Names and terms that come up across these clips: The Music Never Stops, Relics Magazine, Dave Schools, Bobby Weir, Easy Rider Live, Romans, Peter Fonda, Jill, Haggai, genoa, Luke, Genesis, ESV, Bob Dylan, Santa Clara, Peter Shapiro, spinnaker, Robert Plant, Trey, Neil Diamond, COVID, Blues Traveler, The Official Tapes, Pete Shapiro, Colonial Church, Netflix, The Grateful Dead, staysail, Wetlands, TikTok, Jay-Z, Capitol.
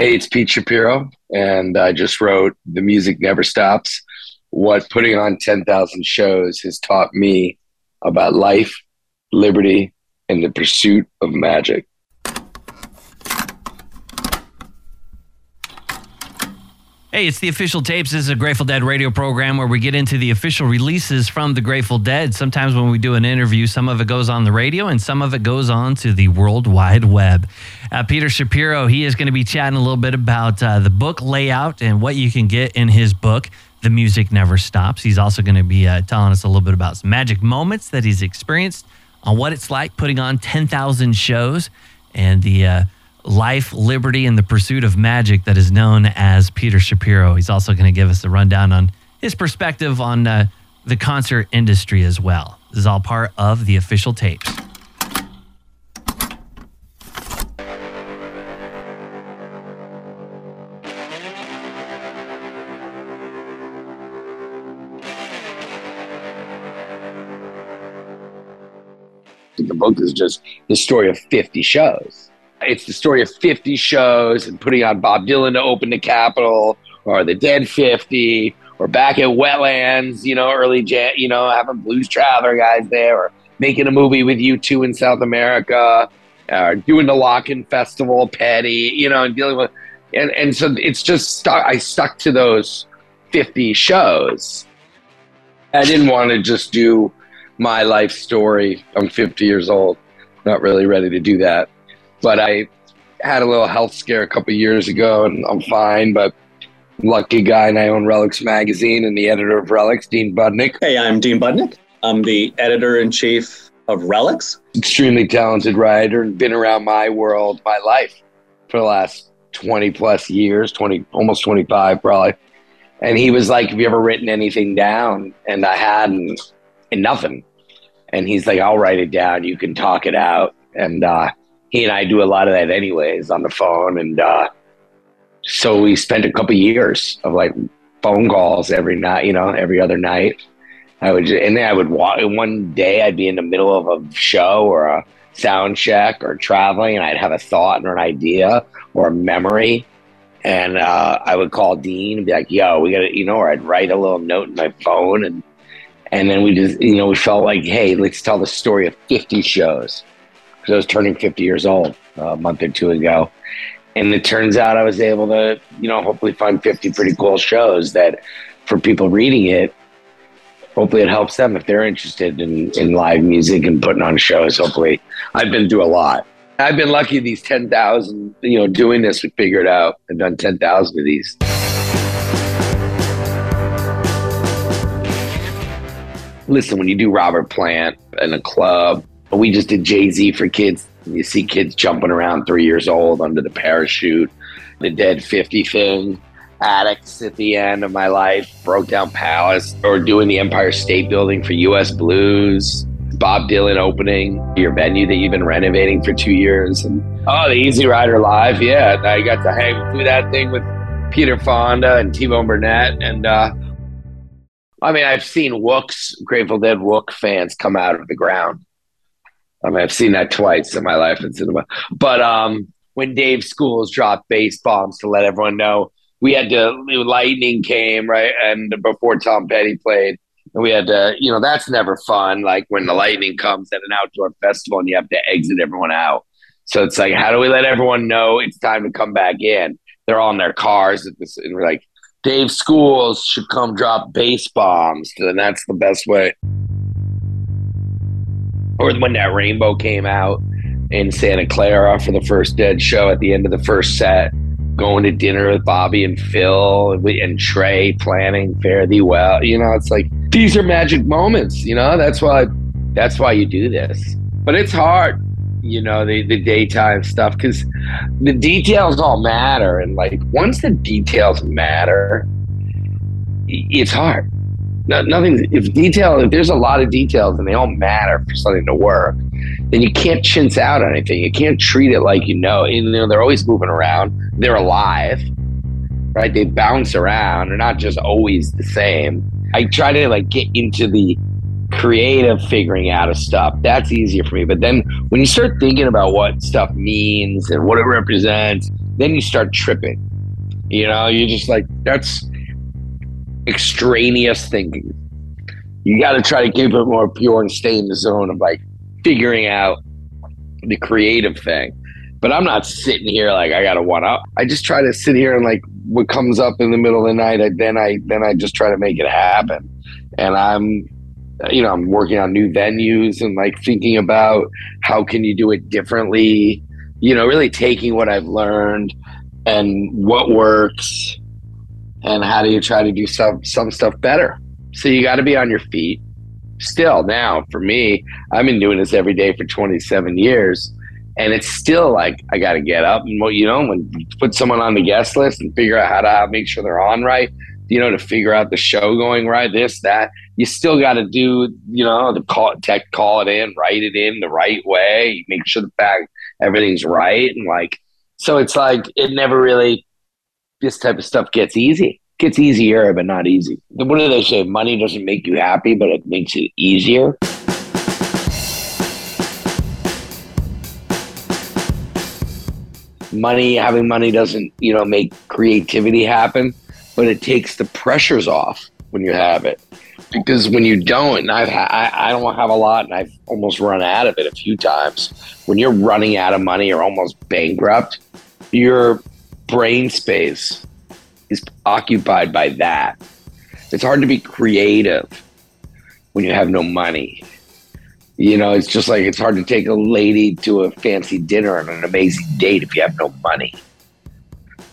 Hey, it's Pete Shapiro, and I just wrote The Music Never Stops, what putting on 10,000 shows has taught me about life, liberty, and the pursuit of magic. Hey, it's The Official Tapes. This is a Grateful Dead radio program where we get into the official releases from the Grateful Dead. Sometimes when we do an interview, some of it goes on the radio and some of it goes on to the World Wide Web. Peter Shapiro, he is going to be chatting a little bit about the book layout and what you can get in his book, The Music Never Stops. He's also going to be telling us a little bit about some magic moments that he's experienced on what it's like putting on 10,000 shows and the life, liberty, and the pursuit of magic that is known as Peter Shapiro. He's also going to give us a rundown on his perspective on the concert industry as well. This is all part of The Official Tapes. The book is just the story of 50 shows. It's the story of 50 shows and putting on Bob Dylan to open the Capitol, or the Dead 50, or back at Wetlands, early jam, having Blues Traveler guys there, or making a movie with U2 in South America, or doing the Lockn' Festival, Petty, and dealing with, and so it's just I stuck to those 50 shows. I didn't want to just do my life story. I'm 50 years old, not really ready to do that. But I had a little health scare a couple of years ago, and I'm fine, but lucky guy, and I own Relics Magazine, and the editor of Relics, Dean Budnick. Hey, I'm Dean Budnick. I'm the editor-in-chief of Relics. Extremely talented writer, and been around my world, my life, for the last 20-plus years, almost 25 probably. And he was like, have you ever written anything down? And I hadn't, and nothing. And he's like, I'll write it down. You can talk it out. And he and I do a lot of that anyways on the phone. And so we spent a couple of years of like phone calls every night, every other night. One day I'd be in the middle of a show or a sound check or traveling, and I'd have a thought or an idea or a memory. And I would call Dean and be like, yo, we got to, or I'd write a little note in my phone. And then we just, we felt like, hey, let's tell the story of 50 shows. Because I was turning 50 years old a month or two ago. And it turns out I was able to, hopefully find 50 pretty cool shows that for people reading it, hopefully it helps them if they're interested in live music and putting on shows. Hopefully I've been through a lot. I've been lucky these 10,000, doing this, we figured out. I've done 10,000 of these. Listen, when you do Robert Plant in a club, we just did Jay-Z for kids. You see kids jumping around 3 years old under the parachute, the Dead 50 thing, Addicts at the end of my life, Broke Down Palace, or doing the Empire State Building for U.S. Blues, Bob Dylan opening your venue that you've been renovating for 2 years. And, the Easy Rider Live. Yeah, I got to hang through that thing with Peter Fonda and T-Bone Burnett. And I've seen Grateful Dead Wook fans come out of the ground. I've seen that twice in my life in cinema. But when Dave Schools dropped bass bombs to let everyone know, lightning came, right? And before Tom Petty played, and we had to, that's never fun. Like when the lightning comes at an outdoor festival and you have to exit everyone out. So it's like, how do we let everyone know it's time to come back in? They're all in their cars and we're like, Dave Schools should come drop bass bombs. And that's the best way. Or when that Rainbow came out in Santa Clara for the first Dead show at the end of the first set, going to dinner with Bobby and Phil and Trey, planning Fare Thee Well. It's like, these are magic moments, that's why you do this. But it's hard, the daytime stuff, because the details all matter. And like, once the details matter, it's hard. If there's a lot of details and they all matter for something to work, then you can't chintz out on anything. You can't treat it like they're always moving around. They're alive, right? They bounce around. They're not just always the same. I try to get into the creative figuring out of stuff. That's easier for me. But then when you start thinking about what stuff means and what it represents, then you start tripping. You know, you're just like, that's extraneous thinking. You got to try to keep it more pure and stay in the zone of like figuring out the creative thing. But I'm not sitting here like I got to one up. I just try to sit here and like what comes up in the middle of the night, I just try to make it happen. And I'm working on new venues and like thinking about how can you do it differently, you know, really taking what I've learned and what works and how do you try to do some stuff better. So you got to be on your feet still. Now for me, I've been doing this every day for 27 years. And it's still like, I got to get up and, you know, and put someone on the guest list and figure out how to make sure they're on right, you know, to figure out the show going right, this, that. You still got to do, you know, the call it in, write it in the right way, make sure the fact everything's right. And like, so it's like, it never really, this type of stuff gets easy. It gets easier, but not easy. What do they say? Money doesn't make you happy, but it makes it easier. Having money doesn't, you know, make creativity happen, but it takes the pressures off when you have it. Because when you don't, and I don't have a lot, and I've almost run out of it a few times. When you're running out of money or almost bankrupt, your brain space is occupied by that. It's hard to be creative when you have no money. You know, it's just like, it's hard to take a lady to a fancy dinner and an amazing date if you have no money.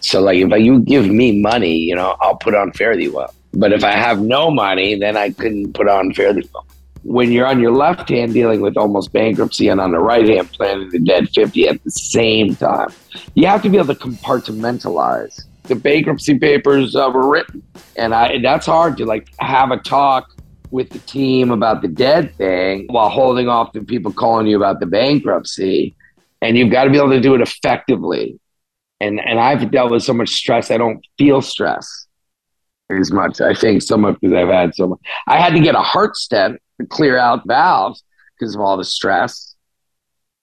So like, if you give me money, you know, I'll put on Fare Thee Well. But if I have no money, then I couldn't put on Fare Thee Well. When you're on your left hand dealing with almost bankruptcy and on the right hand planning the dead 50 at the same time, you have to be able to compartmentalize. The bankruptcy papers were written, and that's hard to like have a talk with the team about the dead thing while holding off the people calling you about the bankruptcy. And you've got to be able to do it effectively. And I've dealt with so much stress, I don't feel stress as much. I think so much because I've had so much. I had to get a heart stent to clear out valves because of all the stress.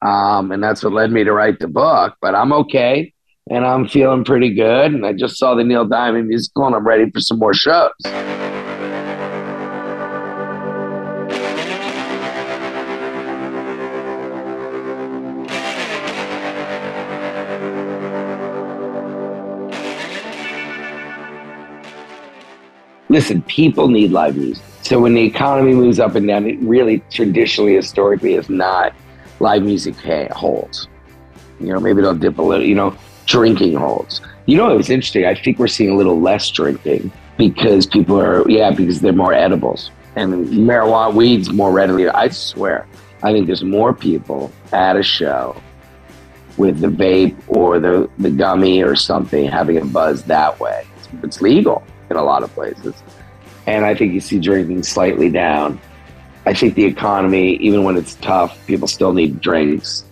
And that's what led me to write the book. But I'm okay. And I'm feeling pretty good. And I just saw the Neil Diamond musical and I'm ready for some more shows. Listen, people need live music. So when the economy moves up and down, it really traditionally, historically, is not live music holds. You know, maybe they'll dip a little, you know, drinking holds. You know, it's interesting. I think we're seeing a little less drinking because people are, because they're more edibles. And marijuana, weed's more readily. I swear, I think there's more people at a show with the vape or the gummy or something having a buzz that way. It's legal in a lot of places. And I think you see drinking slightly down. I think the economy, even when it's tough, people still need drinks.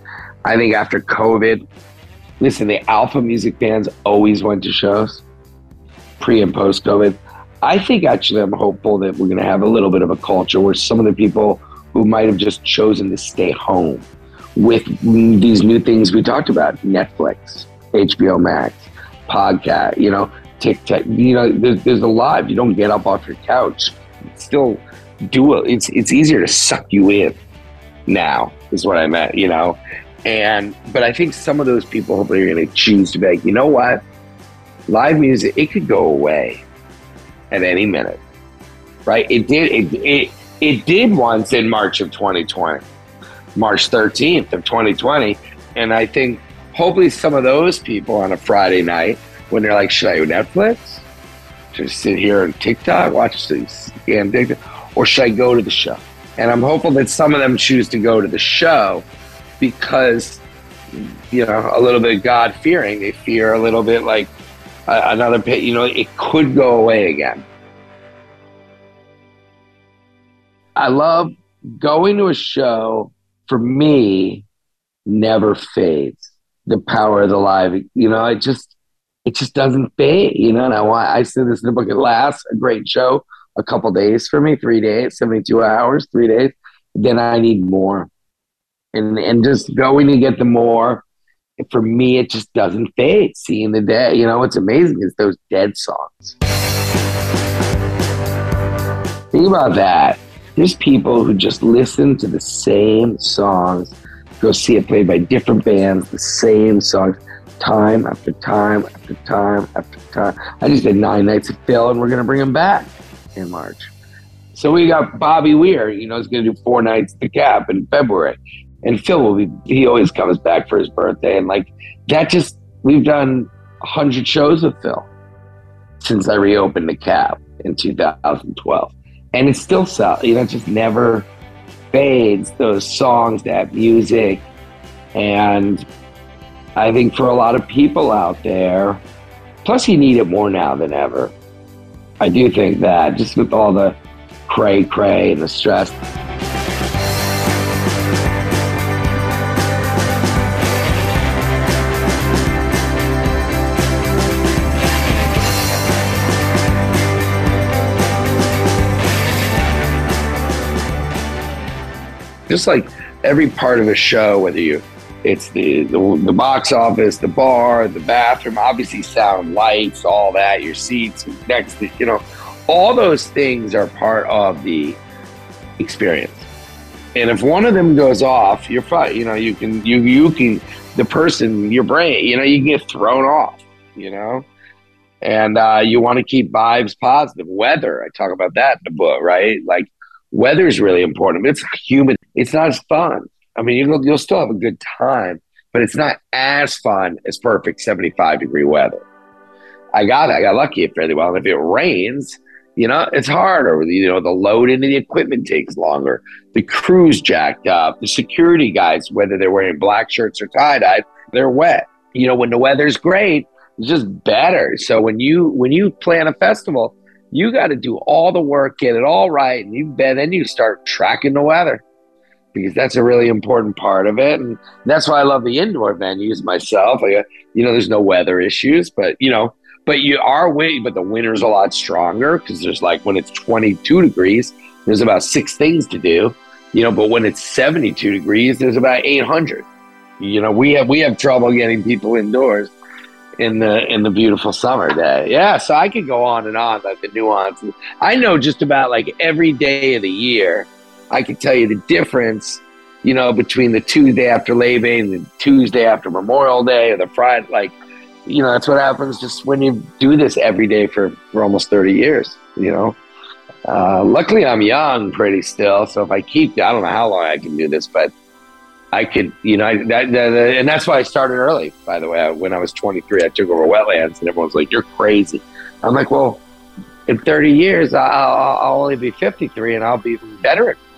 I think after COVID, listen, the alpha music bands always went to shows, pre and post COVID. I think actually I'm hopeful that we're gonna have a little bit of a culture where some of the people who might've just chosen to stay home with these new things we talked about, Netflix, HBO Max, podcast, you know, TikTok, you know, there's a lot. You don't get up off your couch. It's easier to suck you in now is what I meant, you know. But I think some of those people hopefully are going to choose to be like, you know what? Live music, it could go away at any minute, right? It did. It did once in March of 2020, March 13th of 2020. And I think hopefully some of those people on a Friday night, when they're like, should I do Netflix? Should I sit here on TikTok, watch these damn TikTok? Or should I go to the show? And I'm hopeful that some of them choose to go to the show because, you know, a little bit God-fearing. They fear a little bit like another pit. You know, it could go away again. I love going to a show. For me, never fades. The power of the live, you know, it just doesn't fade, you know, and I said this in the book, it lasts a great show, a couple days for me, 3 days, 72 hours, 3 days, then I need more. And just going to get the more for me, it just doesn't fade. Seeing the Dead, you know, what's amazing is those Dead songs. Think about that. There's people who just listen to the same songs, go see it played by different bands, the same songs, time after time after time after time. I just did 9 nights of Phil, and we're going to bring him back in March. So we got Bobby Weir, you know, he's going to do 4 nights at the Cap in February. And Phil will be, he always comes back for his birthday. And like, that just, we've done 100 shows with Phil since I reopened the Cap in 2012. And it still sells, you know, it just never fades, those songs, that music. And I think for a lot of people out there, plus you need it more now than ever. I do think that just with all the cray-cray and the stress. Just like every part of a show, whether it's the box office, the bar, the bathroom, obviously sound, lights, all that, your seats, next, you know, all those things are part of the experience. And if one of them goes off, you're fine. You know, you can the person, your brain, you know, you can get thrown off, you know, and you want to keep vibes positive. Weather, I talk about that in the book, right? Like, weather is really important. It's humid. It's not as fun. I mean, you'll still have a good time, but it's not as fun as perfect 75-degree weather. I got lucky fairly well. And if it rains, you know, it's harder. You know, the load into the equipment takes longer. The crew's jacked up. The security guys, whether they're wearing black shirts or tie-dye, they're wet. You know, when the weather's great, it's just better. So when you plan a festival, you got to do all the work, get it all right, and then you start tracking the weather, because that's a really important part of it. And that's why I love the indoor venues myself. You know, there's no weather issues, but the winter's a lot stronger, because there's like, when it's 22 degrees, there's about 6 things to do, you know, but when it's 72 degrees, there's about 800. You know, we have trouble getting people indoors in the beautiful summer day. Yeah, so I could go on and on about the nuances. I know just about like every day of the year. I could tell you the difference, you know, between the Tuesday after Labor Day and the Tuesday after Memorial Day or the Friday. Like, you know, that's what happens just when you do this every day for almost 30 years, you know. Luckily, I'm young pretty still, so if I don't know how long I can do this, but I could, you know, and that's why I started early, by the way. When I was 23, I took over Wetlands, and everyone's like, you're crazy. I'm like, well, in 30 years, I'll only be 53, and I'll be even better at